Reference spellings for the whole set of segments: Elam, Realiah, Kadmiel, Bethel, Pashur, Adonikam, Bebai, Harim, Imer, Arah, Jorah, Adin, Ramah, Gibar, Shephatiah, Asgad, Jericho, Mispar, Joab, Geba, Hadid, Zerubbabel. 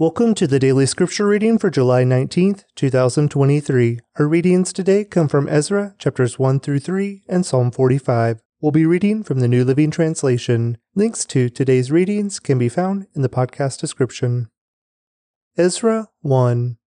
Welcome to the Daily Scripture Reading for July 19th, 2023. Our readings today come from Ezra, chapters 1 through 3, and Psalm 45. We'll be reading from the New Living Translation. Links to today's readings can be found in the podcast description. Ezra 1.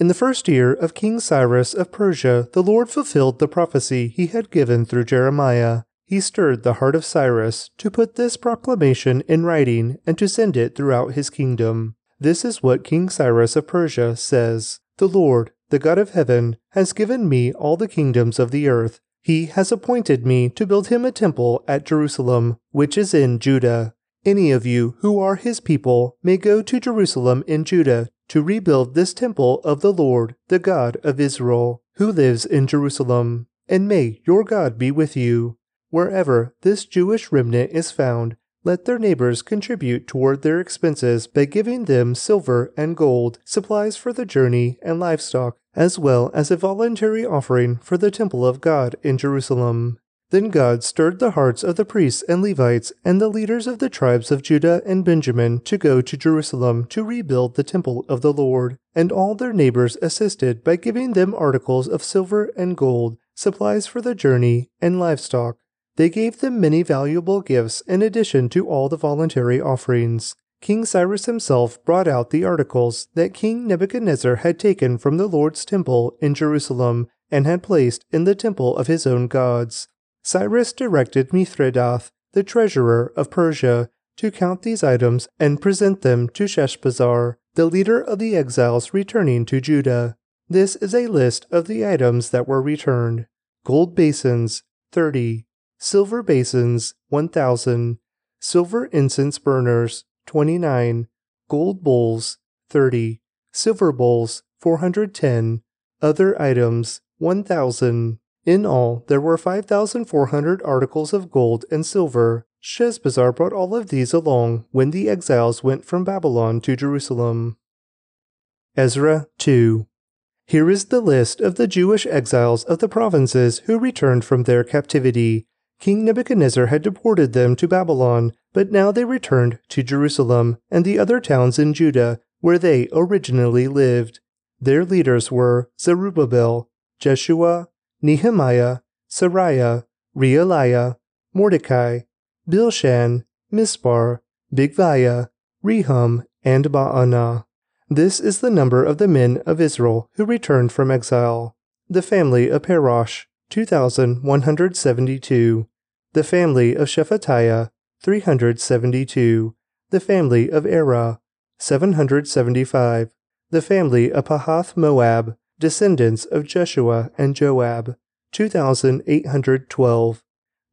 In the first year of King Cyrus of Persia, the Lord fulfilled the prophecy he had given through Jeremiah. He stirred the heart of Cyrus to put this proclamation in writing and to send it throughout his kingdom. This is what King Cyrus of Persia says. The Lord, the God of heaven, has given me all the kingdoms of the earth. He has appointed me to build him a temple at Jerusalem, which is in Judah. Any of you who are his people may go to Jerusalem in Judah to rebuild this temple of the Lord, the God of Israel, who lives in Jerusalem. And may your God be with you. Wherever this Jewish remnant is found, let their neighbors contribute toward their expenses by giving them silver and gold, supplies for the journey and livestock, as well as a voluntary offering for the temple of God in Jerusalem. Then God stirred the hearts of the priests and Levites and the leaders of the tribes of Judah and Benjamin to go to Jerusalem to rebuild the temple of the Lord, and all their neighbors assisted by giving them articles of silver and gold, supplies for the journey and livestock. They gave them many valuable gifts in addition to all the voluntary offerings. King Cyrus himself brought out the articles that King Nebuchadnezzar had taken from the Lord's temple in Jerusalem and had placed in the temple of his own gods. Cyrus directed Mithridath, the treasurer of Persia, to count these items and present them to Sheshbazzar, the leader of the exiles returning to Judah. This is a list of the items that were returned. Gold basins, 30. Silver basins, 1,000. Silver incense burners, 29. Gold bowls, 30. Silver bowls, 410. Other items, 1,000. In all, there were 5,400 articles of gold and silver. Sheshbazzar brought all of these along when the exiles went from Babylon to Jerusalem. Ezra 2. Here is the list of the Jewish exiles of the provinces who returned from their captivity. King Nebuchadnezzar had deported them to Babylon, but now they returned to Jerusalem and the other towns in Judah, where they originally lived. Their leaders were Zerubbabel, Jeshua, Nehemiah, Sariah, Realiah, Mordecai, Bilshan, Mispar, Bigvai, Rehum, and Ba'anah. This is the number of the men of Israel who returned from exile. The family of Perosh, 2,172. The family of Shephatiah, 372. The family of Arah, 775. The family of Pahath Moab, descendants of Jeshua and Joab, 2,812.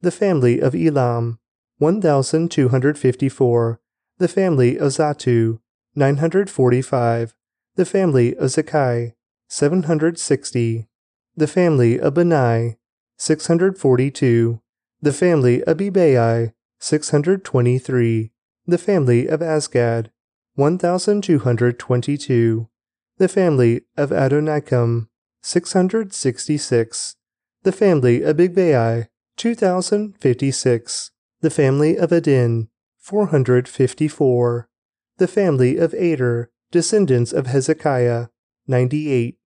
The family of Elam, 1,254. The family of Zatu, 945. The family of Zekai, 760. The family of Benai, 642. The family of Bebai, 623. The family of Asgad, 1,222. The family of Adonikam, 666. The family of Bigvai, 2,056. The family of Adin, 454. The family of Ater, descendants of Hezekiah, 98.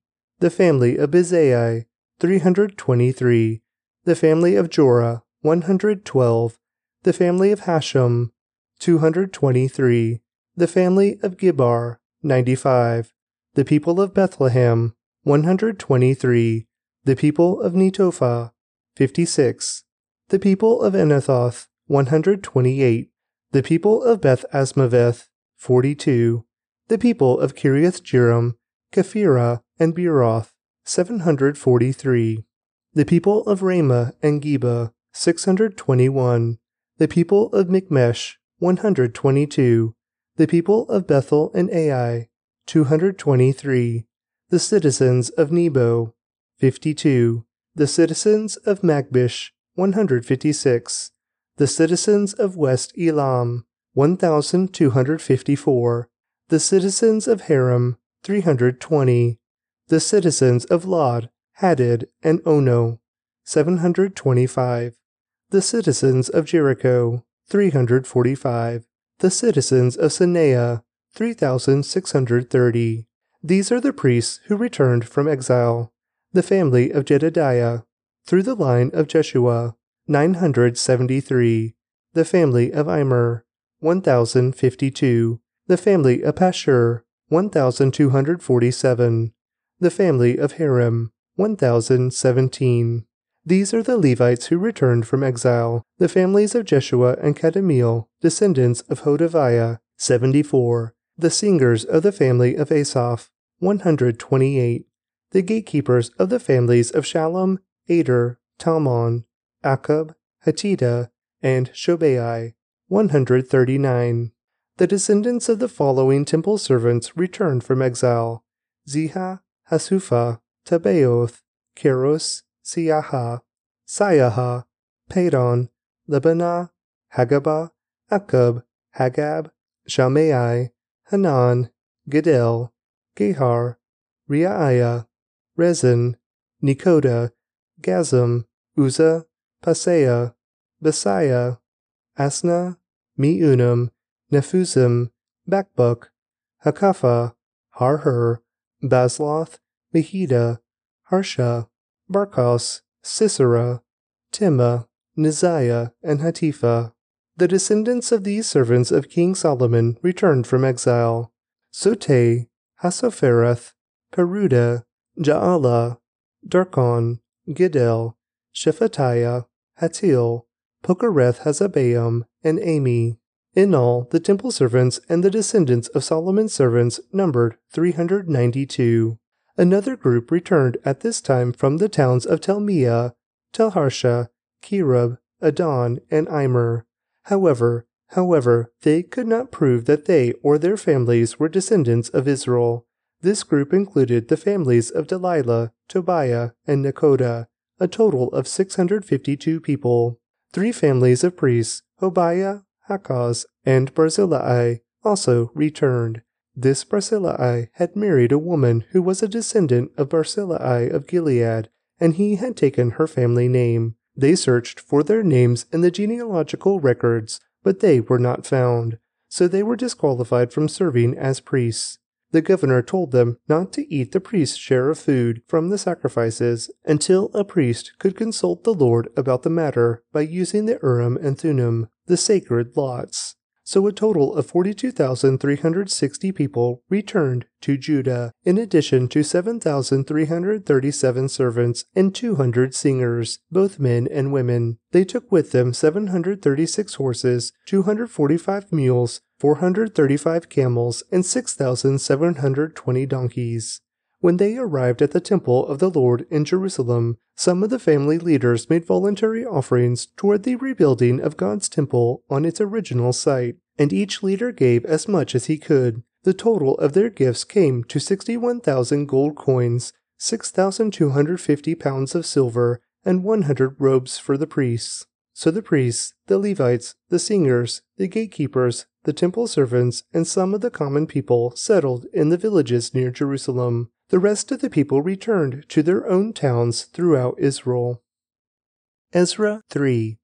The family of Bezai, 323. The family of Jorah, 112. The family of Hashem, 223. The family of Gibar, 95. The people of Bethlehem, 123. The people of Netophah, 56. The people of Anathoth, 128. The people of Beth Asmaveth, 42. The people of Kiriath Jearim, Kephirah, and Beeroth, 743. The people of Ramah and Geba, 621. The people of Mikmesh, 122. The people of Bethel and Ai, 223. The citizens of Nebo, 52. The citizens of Magbish, 156. The citizens of West Elam, 1,254. The citizens of Haram, 320. The citizens of Lod, Hadid, and Ono, 725. The citizens of Jericho, 345. The citizens of Sana'a, 3,630. These are the priests who returned from exile. The family of Jedidiah, through the line of Jeshua, 973. The family of Imer, 1,052. The family of Pashur, 1,247. The family of Harim, 1,017. These are the Levites who returned from exile, the families of Jeshua and Kadmiel, descendants of Hodaviah, 74. The singers of the family of Asaph, 128. The gatekeepers of the families of Shallum, Ater, Talmon, Akkub, Hatita, and Shobai, 139. The descendants of the following temple servants returned from exile: Ziha, Hasufa, Tabaoth, Keros, Siaha, Siaha, Padon, Lebanah, Hagabah, Akkub, Hagab, Shamai, Hanan, Gedel, Gehar, Realiah, Rezin, Nekoda, Gazam, Uzzah, Paseah, Besaiah, Asna, Meunam, Nephuzim, Bakbuk, Hakapha, Harher, Basloth, Mehida, Harsha, Barkos, Sisera, Tema, Neziah, and Hatipha. The descendants of these servants of King Solomon returned from exile: Sotei, Hasophereth, Peruda, Ja'ala, Darkon, Gidel, Shephatiah, Hatil, Pokereth-Hazabaim, and Ami. In all, the temple servants and the descendants of Solomon's servants numbered 392. Another group returned at this time from the towns of Telmeah, Telharsha, Kirub, Adon, and Imer. However, they could not prove that they or their families were descendants of Israel. This group included the families of Delilah, Tobiah, and Nekoda, a total of 652 people. Three families of priests, Hobiah, Hakaz, and Barzillai, also returned. This Barzillai had married a woman who was a descendant of Barzillai of Gilead, and he had taken her family name. They searched for their names in the genealogical records, but they were not found, so they were disqualified from serving as priests. The governor told them not to eat the priest's share of food from the sacrifices until a priest could consult the Lord about the matter by using the Urim and Thummim, the sacred lots. So a total of 42,360 people returned to Judah, in addition to 7,337 servants and 200 singers, both men and women. They took with them 736 horses, 245 mules, 435 camels, and 6,720 donkeys. When they arrived at the temple of the Lord in Jerusalem, some of the family leaders made voluntary offerings toward the rebuilding of God's temple on its original site, and each leader gave as much as he could. The total of their gifts came to 61,000 gold coins, 6,250 pounds of silver, and 100 robes for the priests. So the priests, the Levites, the singers, the gatekeepers, the temple servants, and some of the common people settled in the villages near Jerusalem. The rest of the people returned to their own towns throughout Israel. Ezra 3.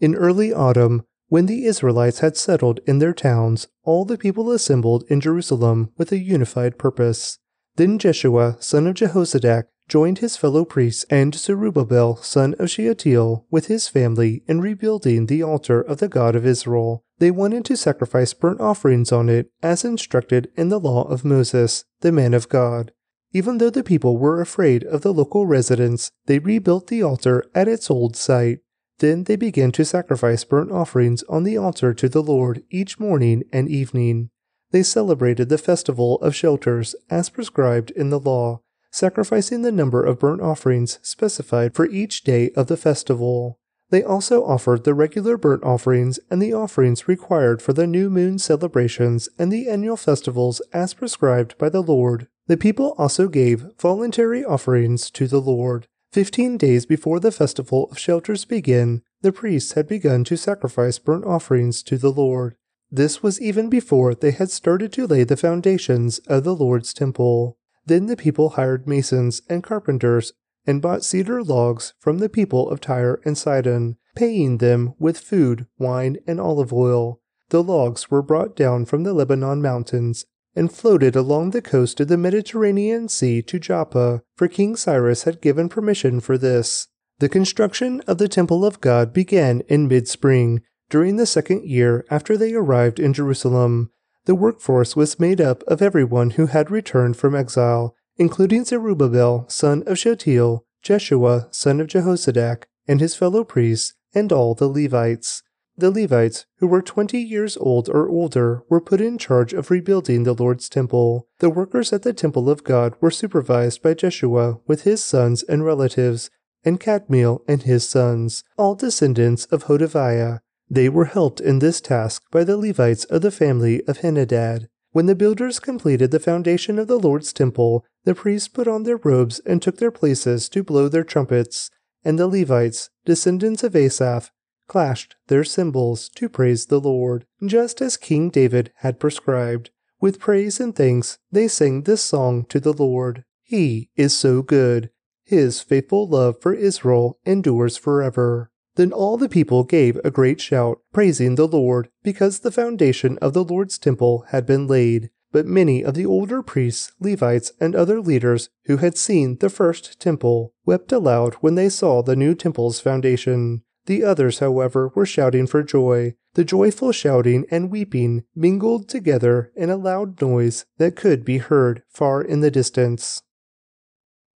In early autumn, when the Israelites had settled in their towns, all the people assembled in Jerusalem with a unified purpose. Then Jeshua, son of Jehozadak, joined his fellow priests and Zerubbabel, son of Shealtiel, with his family in rebuilding the altar of the God of Israel. They wanted to sacrifice burnt offerings on it, as instructed in the law of Moses, the man of God. Even though the people were afraid of the local residents, they rebuilt the altar at its old site. Then they began to sacrifice burnt offerings on the altar to the Lord each morning and evening. They celebrated the festival of shelters as prescribed in the law, sacrificing the number of burnt offerings specified for each day of the festival. They also offered the regular burnt offerings and the offerings required for the new moon celebrations and the annual festivals as prescribed by the Lord. The people also gave voluntary offerings to the Lord. 15 days before the festival of shelters began, the priests had begun to sacrifice burnt offerings to the Lord. This was even before they had started to lay the foundations of the Lord's temple. Then the people hired masons and carpenters and bought cedar logs from the people of Tyre and Sidon, paying them with food, wine, and olive oil. The logs were brought down from the Lebanon mountains and floated along the coast of the Mediterranean Sea to Joppa, for King Cyrus had given permission for this. The construction of the temple of God began in mid-spring, during the second year after they arrived in Jerusalem. The workforce was made up of everyone who had returned from exile, including Zerubbabel, son of Shealtiel, Jeshua, son of Jehozadak, and his fellow priests, and all the Levites. The Levites, who were 20 years old or older, were put in charge of rebuilding the Lord's temple. The workers at the temple of God were supervised by Jeshua with his sons and relatives, and Kadmiel and his sons, all descendants of Hodaviah. They were helped in this task by the Levites of the family of Henadad. When the builders completed the foundation of the Lord's temple, the priests put on their robes and took their places to blow their trumpets, and the Levites, descendants of Asaph, clashed their cymbals to praise the Lord, just as King David had prescribed. With praise and thanks, they sang this song to the Lord: He is so good. His faithful love for Israel endures forever. Then all the people gave a great shout, praising the Lord, because the foundation of the Lord's temple had been laid. But many of the older priests, Levites, and other leaders who had seen the first temple wept aloud when they saw the new temple's foundation. The others, however, were shouting for joy. The joyful shouting and weeping mingled together in a loud noise that could be heard far in the distance.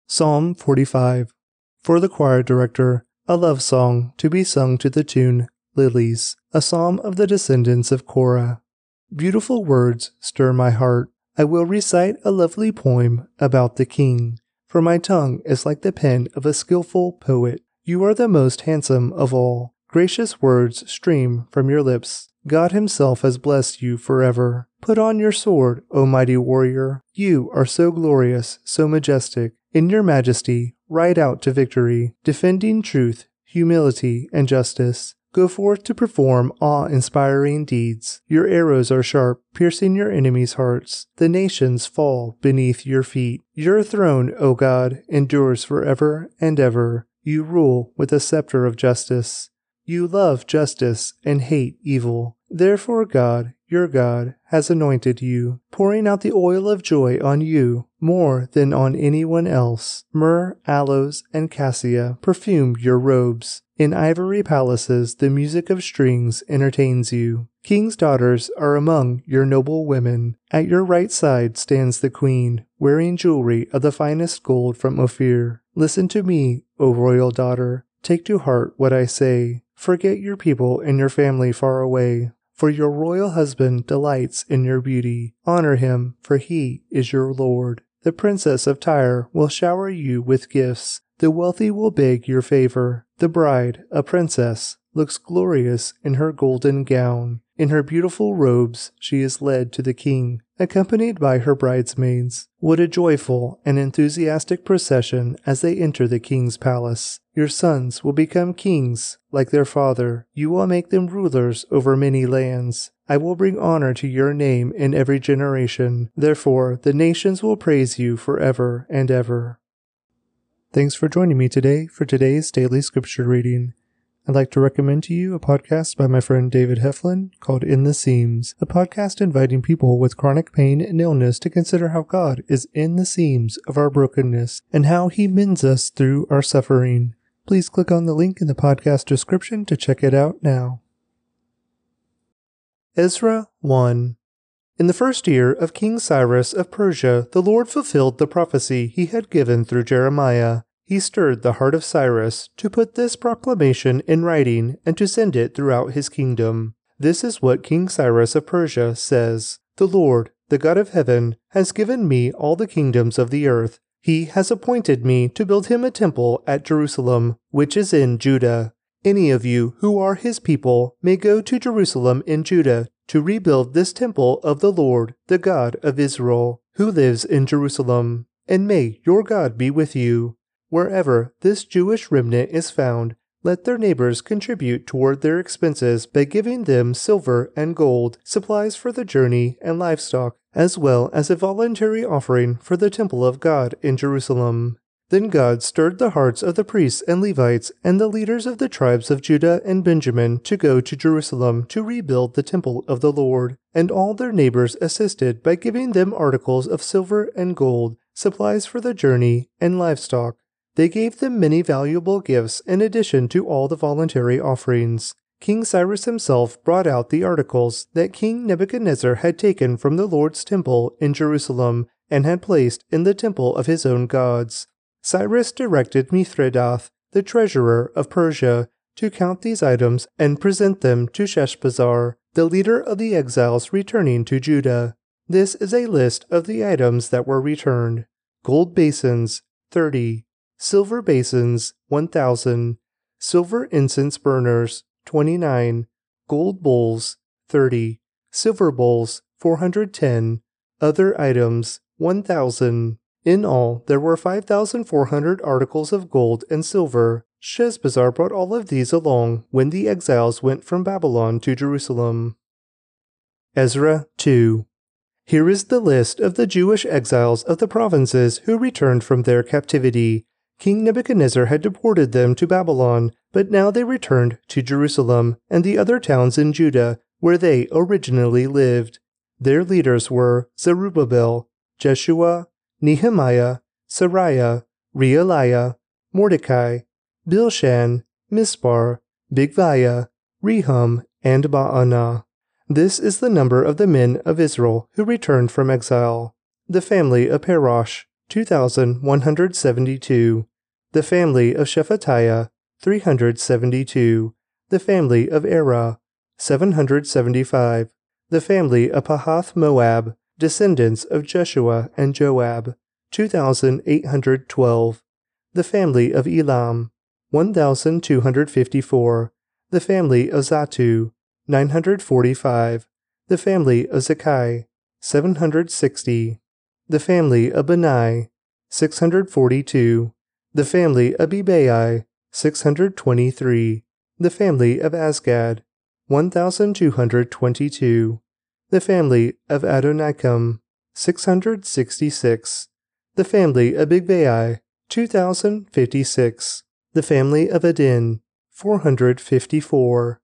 Psalm 45. For the choir director, a love song to be sung to the tune, Lilies, a psalm of the descendants of Korah. Beautiful words stir my heart. I will recite a lovely poem about the king, for my tongue is like the pen of a skillful poet. You are the most handsome of all. Gracious words stream from your lips. God himself has blessed you forever. Put on your sword, O mighty warrior. You are so glorious, so majestic. In your majesty, ride out to victory, defending truth, humility, and justice. Go forth to perform awe-inspiring deeds. Your arrows are sharp, piercing your enemies' hearts. The nations fall beneath your feet. Your throne, O God, endures forever and ever. You rule with a scepter of justice. You love justice and hate evil. Therefore God, your God, has anointed you, pouring out the oil of joy on you more than on anyone else. Myrrh, aloes, and cassia perfume your robes. In ivory palaces the music of strings entertains you. King's daughters are among your noble women. At your right side stands the queen, wearing jewelry of the finest gold from Ophir. Listen to me, O royal daughter. Take to heart what I say. Forget your people and your family far away. For your royal husband delights in your beauty. Honor him, for he is your Lord. The princess of Tyre will shower you with gifts. The wealthy will beg your favor. The bride, a princess, looks glorious in her golden gown. In her beautiful robes she is led to the king, accompanied by her bridesmaids. What a joyful and enthusiastic procession as they enter the king's palace. Your sons will become kings like their father. You will make them rulers over many lands. I will bring honor to your name in every generation. Therefore, the nations will praise you forever and ever. Thanks for joining me today for today's daily scripture reading. I'd like to recommend to you a podcast by my friend David Heflin called In the Seams, a podcast inviting people with chronic pain and illness to consider how God is in the seams of our brokenness and how he mends us through our suffering. Please click on the link in the podcast description to check it out now. Ezra 1. In the first year of King Cyrus of Persia, the Lord fulfilled the prophecy he had given through Jeremiah. He stirred the heart of Cyrus to put this proclamation in writing and to send it throughout his kingdom. This is what King Cyrus of Persia says: The Lord, the God of heaven, has given me all the kingdoms of the earth. He has appointed me to build him a temple at Jerusalem, which is in Judah. Any of you who are his people may go to Jerusalem in Judah to rebuild this temple of the Lord, the God of Israel, who lives in Jerusalem. And may your God be with you. Wherever this Jewish remnant is found, let their neighbors contribute toward their expenses by giving them silver and gold, supplies for the journey and livestock, as well as a voluntary offering for the temple of God in Jerusalem. Then God stirred the hearts of the priests and Levites and the leaders of the tribes of Judah and Benjamin to go to Jerusalem to rebuild the temple of the Lord. And all their neighbors assisted by giving them articles of silver and gold, supplies for the journey, and livestock. They gave them many valuable gifts in addition to all the voluntary offerings. King Cyrus himself brought out the articles that King Nebuchadnezzar had taken from the Lord's temple in Jerusalem and had placed in the temple of his own gods. Cyrus directed Mithridath, the treasurer of Persia, to count these items and present them to Sheshbazzar, the leader of the exiles returning to Judah. This is a list of the items that were returned. Gold basins, 30. Silver basins, 1,000. Silver incense burners, 29. Gold bowls, 30. Silver bowls, 410. Other items, 1,000. In all, there were 5,400 articles of gold and silver. Sheshbazzar brought all of these along when the exiles went from Babylon to Jerusalem. Ezra 2. Here is the list of the Jewish exiles of the provinces who returned from their captivity. King Nebuchadnezzar had deported them to Babylon, but now they returned to Jerusalem and the other towns in Judah, where they originally lived. Their leaders were Zerubbabel, Jeshua, Nehemiah, Sariah, Realiah, Mordecai, Bilshan, Mispar, Bigvai, Rehum, and Ba'anah. This is the number of the men of Israel who returned from exile. The family of Perosh, 2,172. The family of Shephatiah, 372. The family of Arah, 775. The family of Pahath Moab, descendants of Jeshua and Joab, 2,812. The family of Elam, 1,254. The family of Zatu, 945. The family of Zekai, 760. The family of Benai, 642. The family of Bebai, 623. The family of Asgad, 1,222. The family of Adonikam, 666. The family of Bigvai, 2,056. The family of Adin, 454.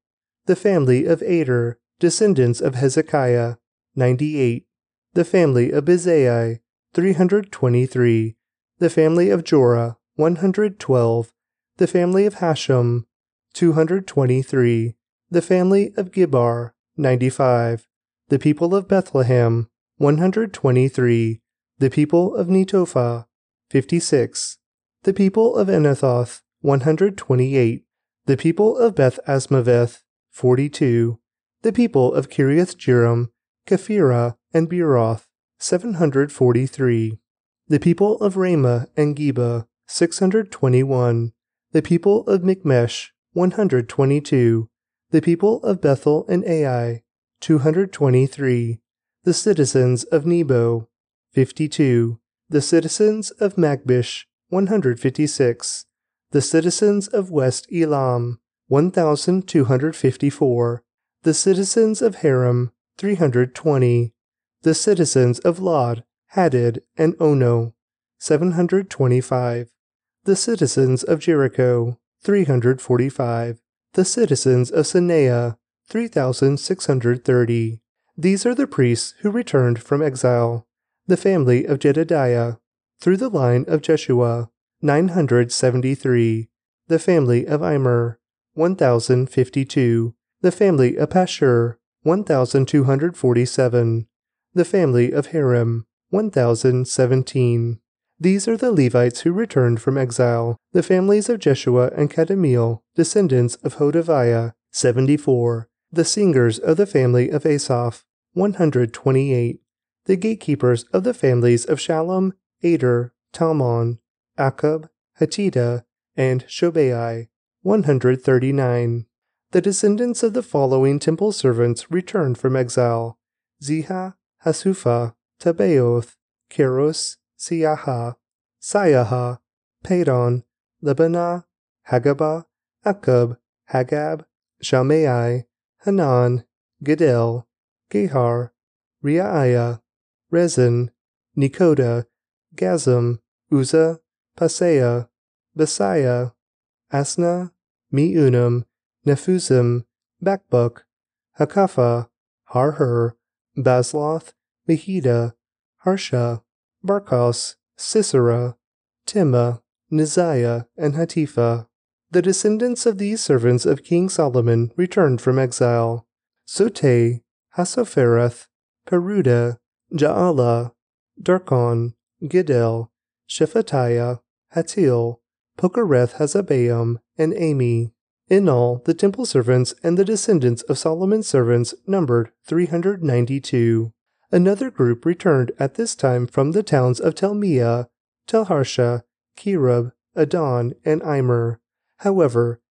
The family of Ater, descendants of Hezekiah, 98. The family of Bezai, 323. The family of Jorah, 112. The family of Hashem, 223. The family of Gibar, 95. The people of Bethlehem, 123. The people of Netophah, 56. The people of Anathoth, 128. The people of Beth Asmaveth, 42. The people of Kiriath Jearim, Kephirah, and Beeroth, 743. The people of Ramah and Geba, 621. The people of Mikmesh, 122. The people of Bethel and Ai, 223. The citizens of Nebo, 52. The citizens of Magbish, 156. The citizens of West Elam, 1,254. The citizens of Haram, 320. The citizens of Lod, Hadid, and Ono, 725. The citizens of Jericho, 345. The citizens of Sana'a, 3,630. These are the priests who returned from exile. The family of Jedidiah, through the line of Jeshua, 973. The family of Imer, 1,052. The family of Pashur, 1,247. The family of Harim, 1,017. These are the Levites who returned from exile, the families of Jeshua and Kadmiel, descendants of Hodaviah, 74. The singers of the family of Asaph, 128. The gatekeepers of the families of Shallum, Ater, Talmon, Akkub, Hatita, and Shobai, 139. The descendants of the following temple servants returned from exile: Ziha, Hasufa, Tabaoth, Keros, Siaha, Siaha, Padon, Lebanah, Hagabah, Akkub, Hagab, Shamai, Hanan, Gedel, Gehar, Reaiah, Rezin, Nekoda, Gazam, Uzzah, Paseah, Besaiah, Asna, Meunum, Nephuzim, Bakbuk, Hakapha, Harher, Basloth, Mehida, Harsha, Barkos, Sisera, Timah, Niziah, and Hatipha. The descendants of these servants of King Solomon returned from exile. Sotei, Hasophereth, Peruda, Ja'ala, Darkon, Giddel, Shephatiah, Hatil, Pokereth-Hazabaim, and Ami. In all, the temple servants and the descendants of Solomon's servants numbered 392. Another group returned at this time from the towns of Telmeah, Telharsha, Kirub, Adon, and Imer. However,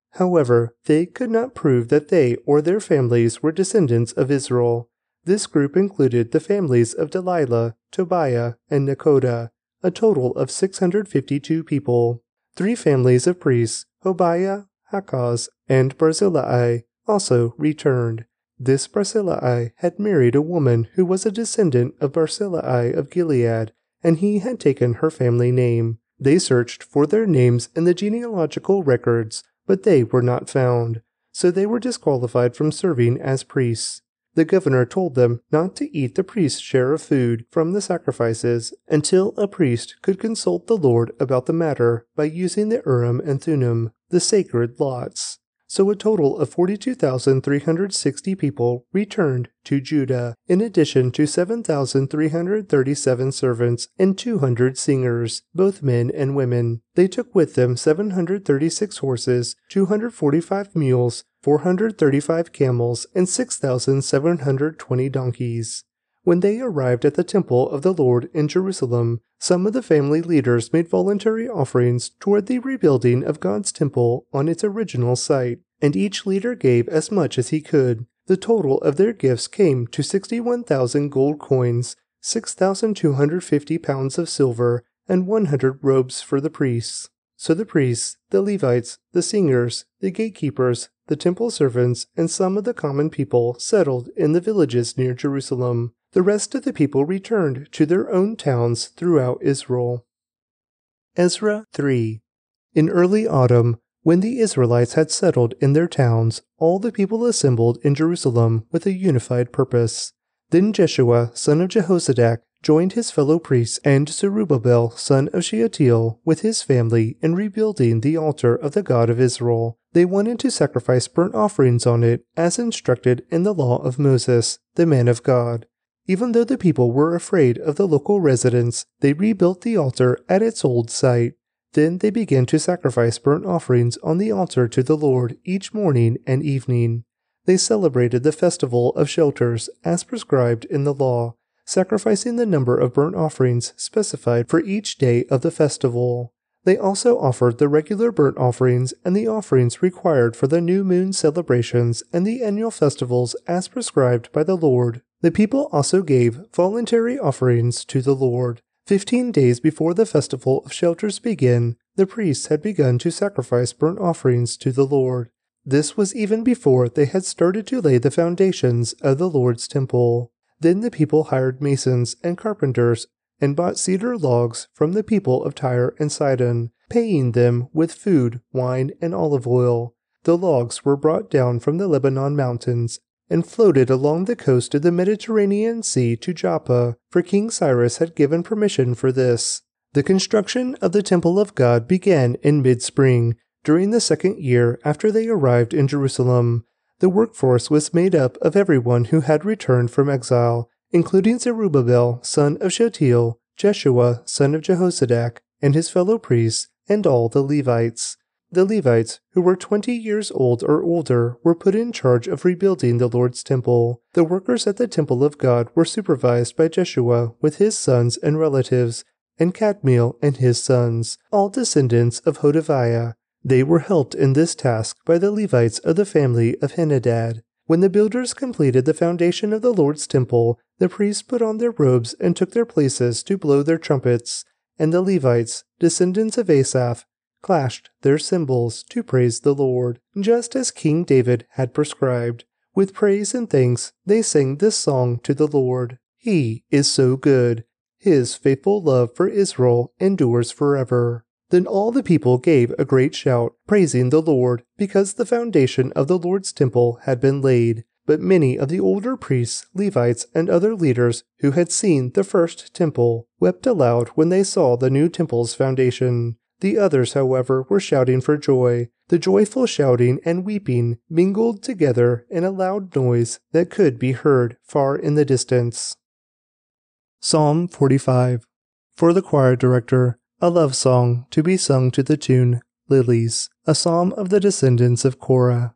they could not prove that they or their families were descendants of Israel. This group included the families of Delilah, Tobiah, and Nekoda, a total of 652 people. Three families of priests, Hobiah, Hakaz, and Barzillai, also returned. This Barzillai had married a woman who was a descendant of Barzillai of Gilead, and he had taken her family name. They searched for their names in the genealogical records, but they were not found, so they were disqualified from serving as priests. The governor told them not to eat the priest's share of food from the sacrifices until a priest could consult the Lord about the matter by using the Urim and Thummim, the sacred lots. So a total of 42,360 people returned to Judah, in addition to 7,337 servants and 200 singers, both men and women. They took with them 736 horses, 245 mules, 435 camels, and 6,720 donkeys. When they arrived at the temple of the Lord in Jerusalem, some of the family leaders made voluntary offerings toward the rebuilding of God's temple on its original site, and each leader gave as much as he could. The total of their gifts came to 61,000 gold coins, 6,250 pounds of silver, and 100 robes for the priests. So the priests, the Levites, the singers, the gatekeepers, the temple servants, and some of the common people settled in the villages near Jerusalem. The rest of the people returned to their own towns throughout Israel. Ezra 3. In early autumn, when the Israelites had settled in their towns, all the people assembled in Jerusalem with a unified purpose. Then Jeshua, son of Jehozadak, joined his fellow priests and Zerubbabel, son of Shealtiel, with his family in rebuilding the altar of the God of Israel. They wanted to sacrifice burnt offerings on it, as instructed in the law of Moses, the man of God. Even though the people were afraid of the local residents, they rebuilt the altar at its old site. Then they began to sacrifice burnt offerings on the altar to the Lord each morning and evening. They celebrated the festival of shelters as prescribed in the law, sacrificing the number of burnt offerings specified for each day of the festival. They also offered the regular burnt offerings and the offerings required for the new moon celebrations and the annual festivals as prescribed by the Lord. The people also gave voluntary offerings to the Lord. 15 days before the festival of shelters began, the priests had begun to sacrifice burnt offerings to the Lord. This was even before they had started to lay the foundations of the Lord's temple. Then the people hired masons and carpenters and bought cedar logs from the people of Tyre and Sidon, paying them with food, wine, and olive oil. The logs were brought down from the Lebanon mountains and floated along the coast of the Mediterranean Sea to Joppa, for King Cyrus had given permission for this. The construction of the temple of God began in mid-spring, during the second year after they arrived in Jerusalem. The workforce was made up of everyone who had returned from exile, including Zerubbabel, son of Shealtiel, Jeshua, son of Jehozadak, and his fellow priests, and all the Levites. The Levites, who were 20 years old or older, were put in charge of rebuilding the Lord's temple. The workers at the temple of God were supervised by Jeshua with his sons and relatives, and Kadmiel and his sons, all descendants of Hodaviah. They were helped in this task by the Levites of the family of Henadad. When the builders completed the foundation of the Lord's temple, the priests put on their robes and took their places to blow their trumpets, and the Levites, descendants of Asaph, clashed their cymbals to praise the Lord, just as King David had prescribed. With praise and thanks, they sang this song to the Lord. He is so good. His faithful love for Israel endures forever. Then all the people gave a great shout, praising the Lord, because the foundation of the Lord's temple had been laid. But many of the older priests, Levites, and other leaders who had seen the first temple wept aloud when they saw the new temple's foundation. The others, however, were shouting for joy. The joyful shouting and weeping mingled together in a loud noise that could be heard far in the distance. Psalm 45. For the choir director, a love song to be sung to the tune, Lilies, a psalm of the descendants of Korah.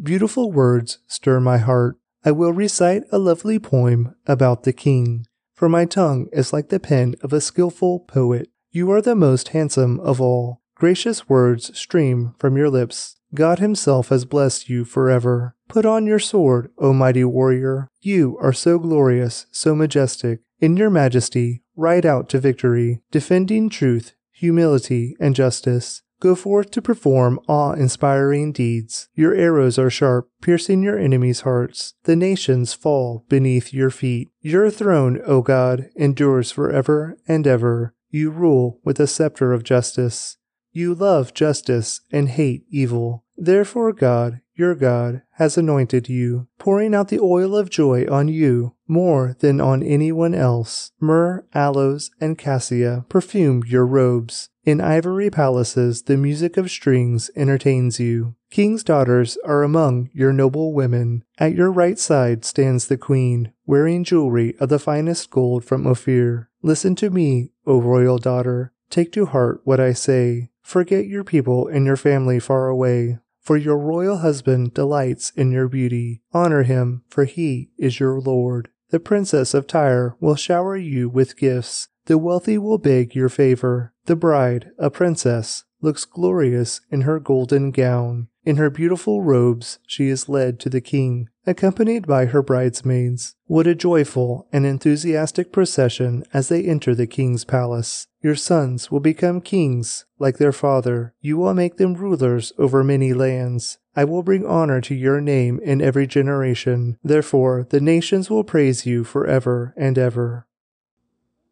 Beautiful words stir my heart. I will recite a lovely poem about the king, for my tongue is like the pen of a skillful poet. You are the most handsome of all. Gracious words stream from your lips. God himself has blessed you forever. Put on your sword, O mighty warrior. You are so glorious, so majestic. In your majesty, ride out to victory, defending truth, humility, and justice. Go forth to perform awe-inspiring deeds. Your arrows are sharp, piercing your enemies' hearts. The nations fall beneath your feet. Your throne, O God, endures forever and ever. You rule with a scepter of justice. You love justice and hate evil. Therefore God, your God, has anointed you, pouring out the oil of joy on you more than on anyone else. Myrrh, aloes, and cassia perfume your robes. In ivory palaces the music of strings entertains you. King's daughters are among your noble women. At your right side stands the queen, wearing jewelry of the finest gold from Ophir. Listen to me, O royal daughter. Take to heart what I say. Forget your people and your family far away. For your royal husband delights in your beauty. Honor him, for he is your Lord. The princess of Tyre will shower you with gifts. The wealthy will beg your favor. The bride, a princess, looks glorious in her golden gown. In her beautiful robes she is led to the king, accompanied by her bridesmaids. What a joyful and enthusiastic procession as they enter the king's palace. Your sons will become kings like their father. You will make them rulers over many lands. I will bring honor to your name in every generation. Therefore, the nations will praise you forever and ever.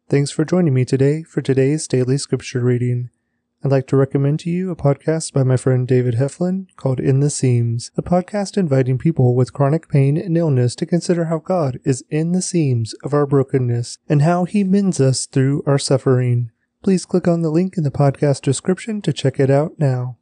Thanks for joining me today for today's daily scripture reading. I'd like to recommend to you a podcast by my friend David Heflin called In the Seams, a podcast inviting people with chronic pain and illness to consider how God is in the seams of our brokenness and how he mends us through our suffering. Please click on the link in the podcast description to check it out now.